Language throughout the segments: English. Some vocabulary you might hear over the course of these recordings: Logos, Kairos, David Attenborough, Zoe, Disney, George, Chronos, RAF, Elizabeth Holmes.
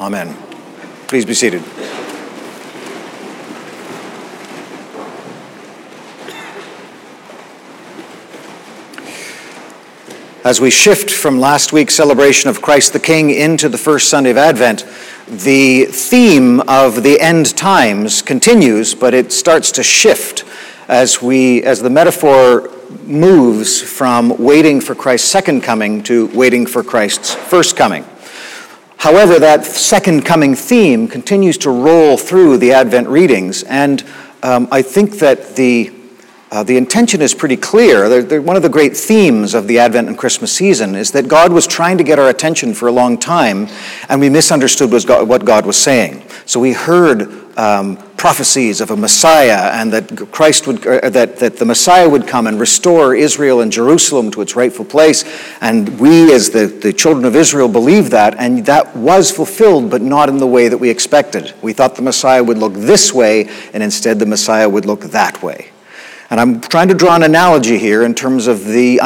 Amen. Please be seated. As we shift from last week's celebration of Christ the King into the first Sunday of Advent, the theme of the end times continues, but it starts to shift as the metaphor moves from waiting for Christ's second coming to waiting for Christ's first coming. However, that second coming theme continues to roll through the Advent readings, and I think that the intention is pretty clear. One of the great themes of the Advent and Christmas season is that God was trying to get our attention for a long time, and we misunderstood what God was saying. So we heard prophecies of a Messiah, and that the Messiah would come and restore Israel and Jerusalem to its rightful place. And we, as the children of Israel, believed that, and that was fulfilled, but not in the way that we expected. We thought the Messiah would look this way, and instead the Messiah would look that way. And I'm trying to draw an analogy here in terms of the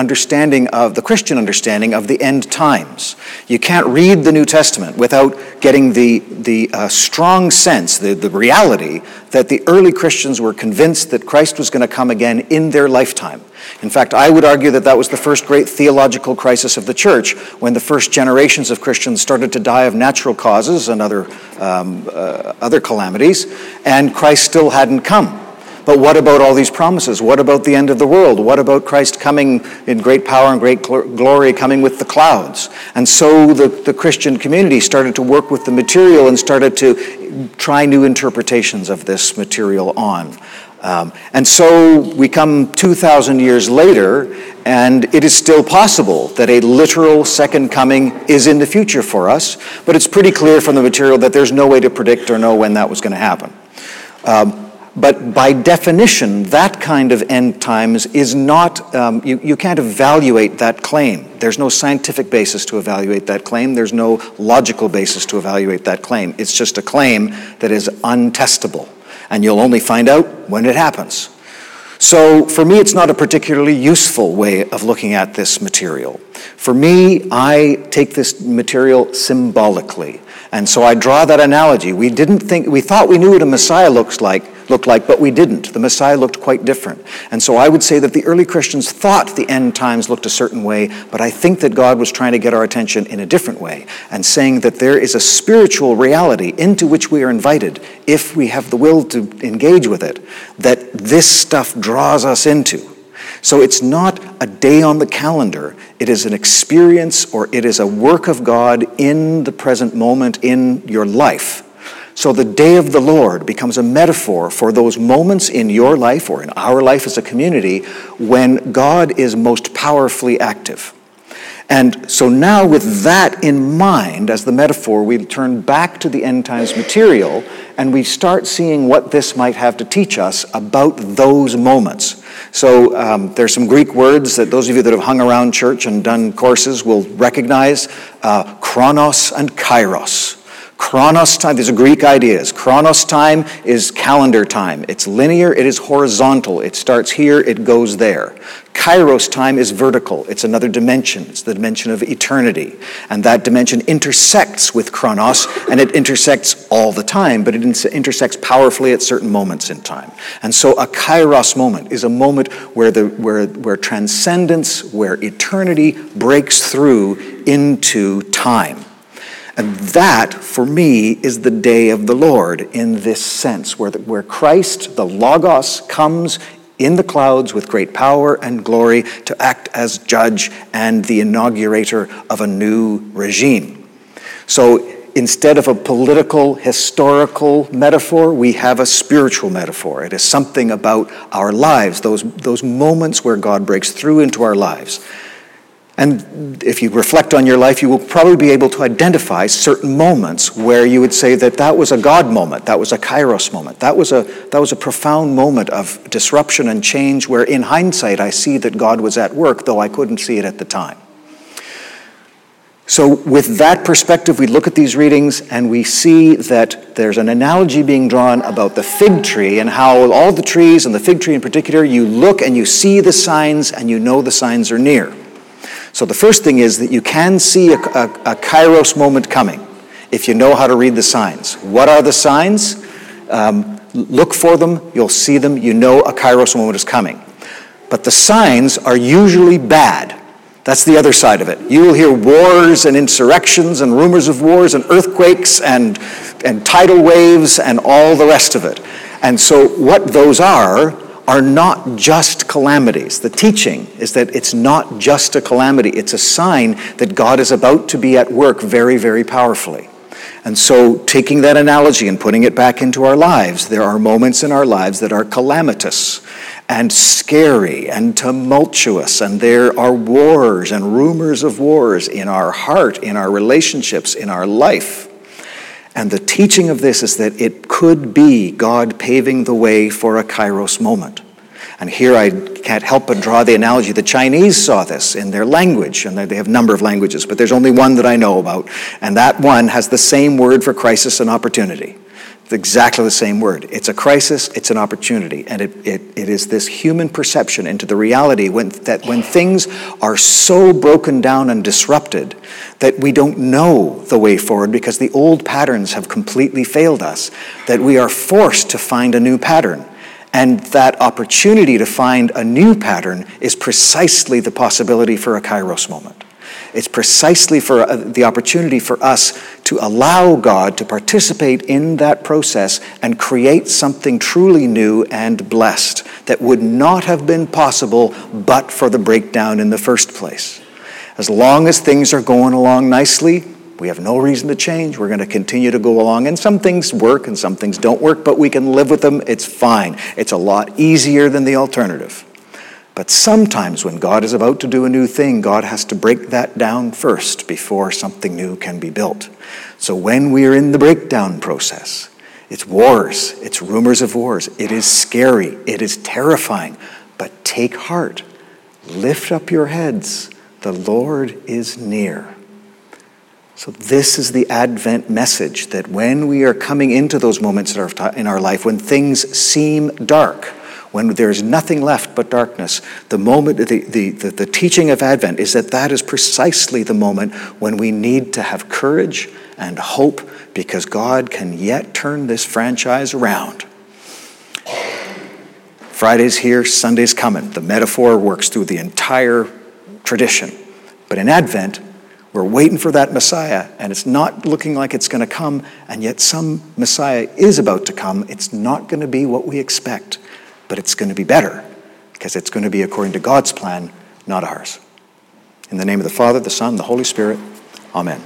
Christian understanding of the end times. You can't read the New Testament without getting the strong sense, the reality, that the early Christians were convinced that Christ was going to come again in their lifetime. In fact, I would argue that was the first great theological crisis of the church, when the first generations of Christians started to die of natural causes and other calamities, and Christ still hadn't come. But what about all these promises? What about the end of the world? What about Christ coming in great power and great glory, coming with the clouds? And so the Christian community started to work with the material and started to try new interpretations of this material on. And so we come 2,000 years later, and it is still possible that a literal second coming is in the future for us, but it's pretty clear from the material that there's no way to predict or know when that was going to happen. But by definition, that kind of end times is not, you can't evaluate that claim. There's no scientific basis to evaluate that claim. There's no logical basis to evaluate that claim. It's just a claim that is untestable, and you'll only find out when it happens. So for me, it's not a particularly useful way of looking at this material. For me, I take this material symbolically. And so I draw that analogy. We thought we knew what a Messiah looked like, but we didn't. The Messiah looked quite different. And so I would say that the early Christians thought the end times looked a certain way, but I think that God was trying to get our attention in a different way and saying that there is a spiritual reality into which we are invited, if we have the will to engage with it, that this stuff draws us into. So it's not a day on the calendar. It is an experience, or it is a work of God in the present moment in your life. So the day of the Lord becomes a metaphor for those moments in your life or in our life as a community when God is most powerfully active. And so now, with that in mind as the metaphor, we turn back to the end times material, and we start seeing what this might have to teach us about those moments. So there's some Greek words that those of you that have hung around church and done courses will recognize, Chronos and Kairos. Chronos time, these are Greek ideas. Chronos time is calendar time. It's linear, it is horizontal. It starts here, it goes there. Kairos time is vertical. It's another dimension. It's the dimension of eternity. And that dimension intersects with Chronos, and it intersects all the time, but it intersects powerfully at certain moments in time. And so a Kairos moment is a moment where transcendence, where eternity breaks through into time. And that, for me, is the day of the Lord in this sense, where Christ, the Logos, comes in the clouds with great power and glory to act as judge and the inaugurator of a new regime. So instead of a political, historical metaphor, we have a spiritual metaphor. It is something about our lives, those moments where God breaks through into our lives. And if you reflect on your life, you will probably be able to identify certain moments where you would say that was a God moment, that was a Kairos moment, that was a profound moment of disruption and change where, in hindsight, I see that God was at work, though I couldn't see it at the time. So with that perspective, we look at these readings and we see that there's an analogy being drawn about the fig tree and how all the trees, and the fig tree in particular, you look and you see the signs and you know the signs are near. So the first thing is that you can see a Kairos moment coming. if you know how to read the signs. What are the signs? Look for them. You'll see them. You know a Kairos moment is coming. But the signs are usually bad. That's the other side of it. You will hear wars and insurrections and rumors of wars and earthquakes and tidal waves and all the rest of it. And so what those are not just calamities. The teaching is that it's not just a calamity. It's a sign that God is about to be at work very, very powerfully. And so taking that analogy and putting it back into our lives, there are moments in our lives that are calamitous and scary and tumultuous, and there are wars and rumors of wars in our heart, in our relationships, in our life. And the teaching of this is that it could be God paving the way for a Kairos moment. And here I can't help but draw the analogy. The Chinese saw this in their language, and they have a number of languages, but there's only one that I know about, and that one has the same word for crisis and opportunity. It's exactly the same word. It's a crisis, it's an opportunity, and it is this human perception into the reality when things are so broken down and disrupted that we don't know the way forward because the old patterns have completely failed us, that we are forced to find a new pattern. And that opportunity to find a new pattern is precisely the possibility for a Kairos moment. It's precisely for the opportunity for us to allow God to participate in that process and create something truly new and blessed that would not have been possible but for the breakdown in the first place. As long as things are going along nicely, we have no reason to change. We're going to continue to go along. And some things work and some things don't work, but we can live with them. It's fine. It's a lot easier than the alternative. But sometimes when God is about to do a new thing, God has to break that down first before something new can be built. So when we are in the breakdown process, it's wars, it's rumors of wars, it is scary, it is terrifying. But take heart. Lift up your heads. The Lord is near. So this is the Advent message, that when we are coming into those moments in our life, when things seem dark, when there is nothing left but darkness, the teaching of Advent is that is precisely the moment when we need to have courage and hope, because God can yet turn this franchise around. Friday's here, Sunday's coming. The metaphor works through the entire tradition. But in Advent, we're waiting for that Messiah, and it's not looking like it's going to come, and yet some Messiah is about to come. It's not going to be what we expect, but it's going to be better, because it's going to be according to God's plan, not ours. In the name of the Father, the Son, the Holy Spirit, amen.